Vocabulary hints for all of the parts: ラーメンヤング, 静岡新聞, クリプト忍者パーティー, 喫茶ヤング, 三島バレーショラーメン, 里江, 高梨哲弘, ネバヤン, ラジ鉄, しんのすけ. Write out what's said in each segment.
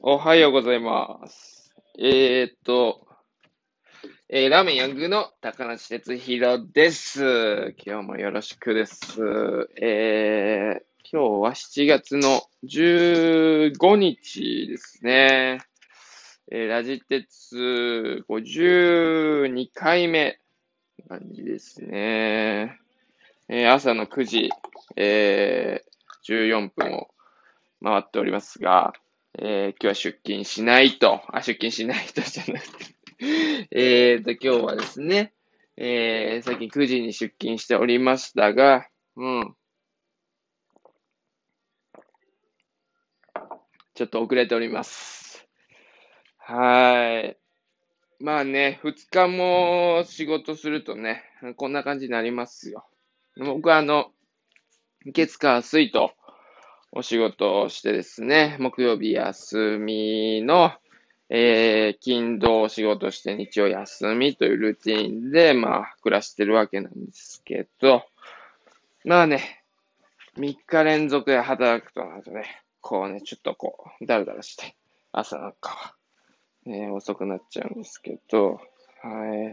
おはようございます。ラーメンヤングの高梨哲弘です。今日もよろしくです。今日は7月の15日ですね。ラジ鉄52回目感じですね。朝の9時、14分を回っておりますが、今日は出勤しないとじゃなくて、今日はですね、最近9時に出勤しておりましたが、ちょっと遅れております。まあね、2日も仕事するとね、こんな感じになりますよ。僕は月火水とお仕事をしてですね、木曜日休みの、金土仕事して日曜休みというルーティンで、暮らしてるわけなんですけど、3日連続で働くとなるとね、ダラダラして、朝なんかは、遅くなっちゃうんですけど、今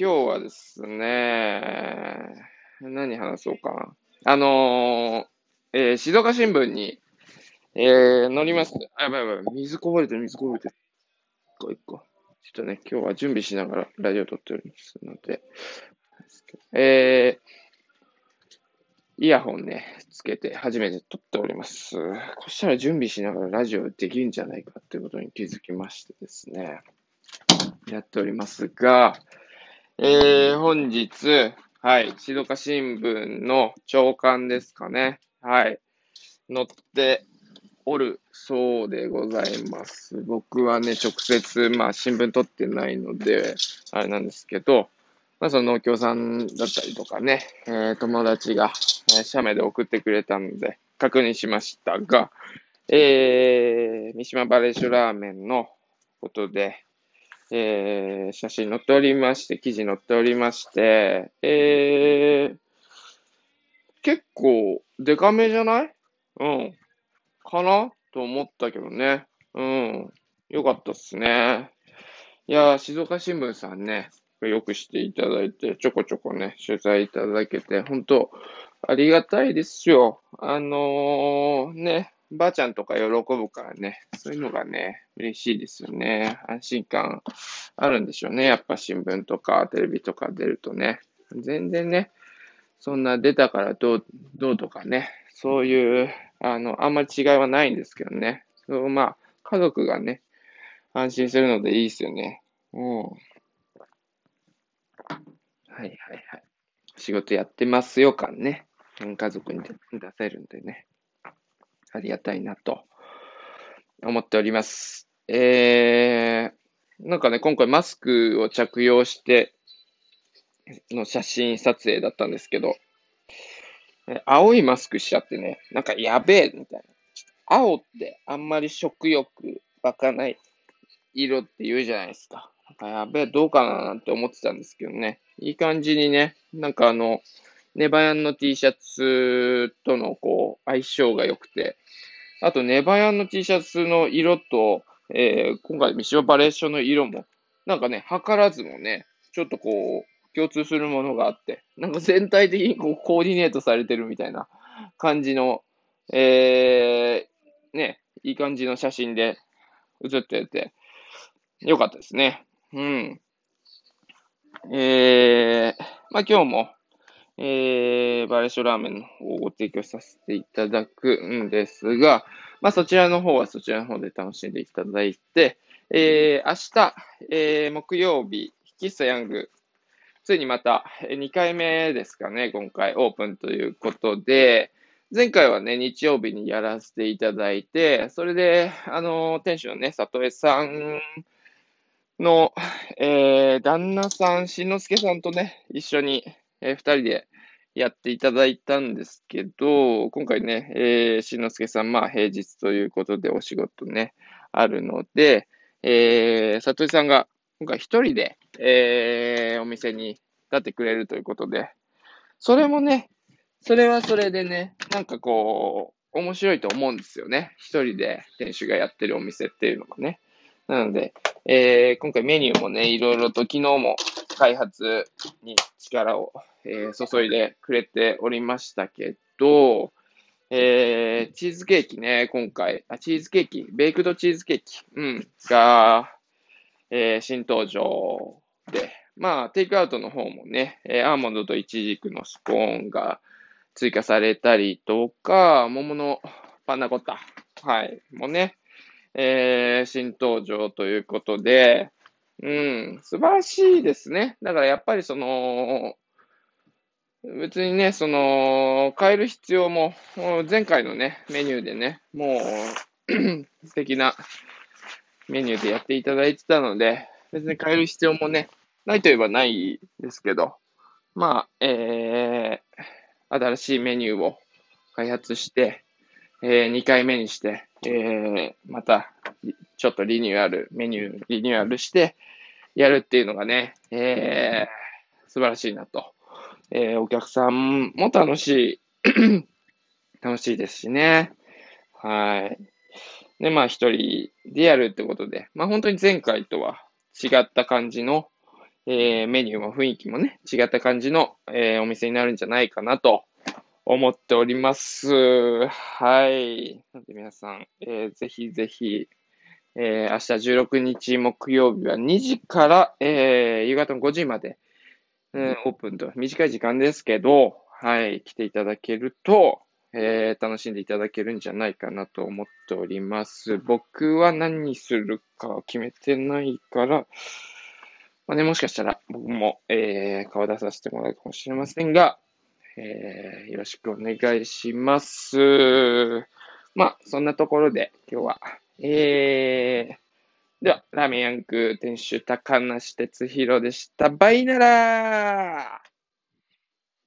日はですね、何話そうかな。静岡新聞に、載ります。水こぼれてる。一個。ちょっとね、今日は準備しながらラジオ撮っておりますので。イヤホンね、つけて初めて撮っております。そしたら準備しながらラジオできるんじゃないかっていうことに気づきましてですね。やっておりますが、本日、静岡新聞の朝刊ですかね。載っておるそうでございます。僕はね、直接、新聞取ってないので、あれなんですけど、その農協さんだったりとかね、友達が、写メで送ってくれたので、確認しましたが、三島バレーショラーメンのことで、写真載っておりまして、記事載っておりまして、結構デカめじゃない？かなと思ったけどね。よかったっすね。いやー、静岡新聞さんね、よくしていただいて、ちょこちょこね、取材いただけて、本当ありがたいですよ。ね、ばあちゃんとか喜ぶからね、そういうのがね、嬉しいですよね。安心感あるんでしょうね。やっぱ新聞とかテレビとか出るとね、全然ね、そんな出たからどうとかね、そういう、あんまり違いはないんですけどね。そう、家族がね、安心するのでいいですよね。仕事やってますよ感ね。家族に出せるんでね。ありがたいなと思っております。なんかね、今回マスクを着用しての写真撮影だったんですけど、青いマスクしちゃってね、なんかやべえみたいな。青ってあんまり食欲湧かない色って言うじゃないですか。なんかやべえ、どうかななんて思ってたんですけどね。いい感じにね、なんかネバヤンの T シャツとの相性が良くて、あとネバヤンの T シャツの色と、今回三島バレーショの色も、なんかね、計らずもね、ちょっと共通するものがあって、なんか全体的にコーディネートされてるみたいな感じの、ね、いい感じの写真で写ってて、良かったですね。今日も、バレーショラーメンの方をご提供させていただくんですが、そちらの方はそちらの方で楽しんでいただいて、明日、木曜日、喫茶ヤング、ついにまた2回目ですかね、今回オープンということで、前回はね、日曜日にやらせていただいて、それで、店主のね、里江さんの、旦那さん、しんのすけさんとね、一緒に、2人でやっていただいたんですけど、今回ね、しんのすけさん、平日ということでお仕事ね、あるので、里井さんが今回一人で、お店に立ってくれるということで、それもね、それはそれでね、なんか面白いと思うんですよね。一人で店主がやってるお店っていうのがね。なので、今回メニューもね、いろいろと昨日も開発に力を、注いでくれておりましたけど、チーズケーキね、今回、ベイクドチーズケーキ、が、新登場で、まあ、テイクアウトの方もね、アーモンドとイチジクのスコーンが追加されたりとか、桃のパンナコッタ、はい、もね、新登場ということで、素晴らしいですね。だからやっぱりその、別にね、その、変える必要も、前回のね、メニューでね、もう、素敵なメニューでやっていただいてたので、別に変える必要もね、ないといえばないですけど、まあ、新しいメニューを開発して、2回目にして、また、ちょっとリニューアルして、やるっていうのがね、素晴らしいなと。お客さんも楽しいですしね。はい。で、まあ一人でやるってことで、まあ本当に前回とは違った感じの、メニューも雰囲気もね、違った感じの、お店になるんじゃないかなと思っております。はい。なので皆さん、ぜひぜひ、明日16日木曜日は2時から、夕方の5時まで、オープンと短い時間ですけど、はい、来ていただけると、楽しんでいただけるんじゃないかなと思っております。僕は何するか決めてないから、まあね、もしかしたら僕も、顔出させてもらうかもしれませんが、よろしくお願いします。まあ、そんなところで今日は、では、ラーメンヤング店主、高梨哲弘でした。バイならー。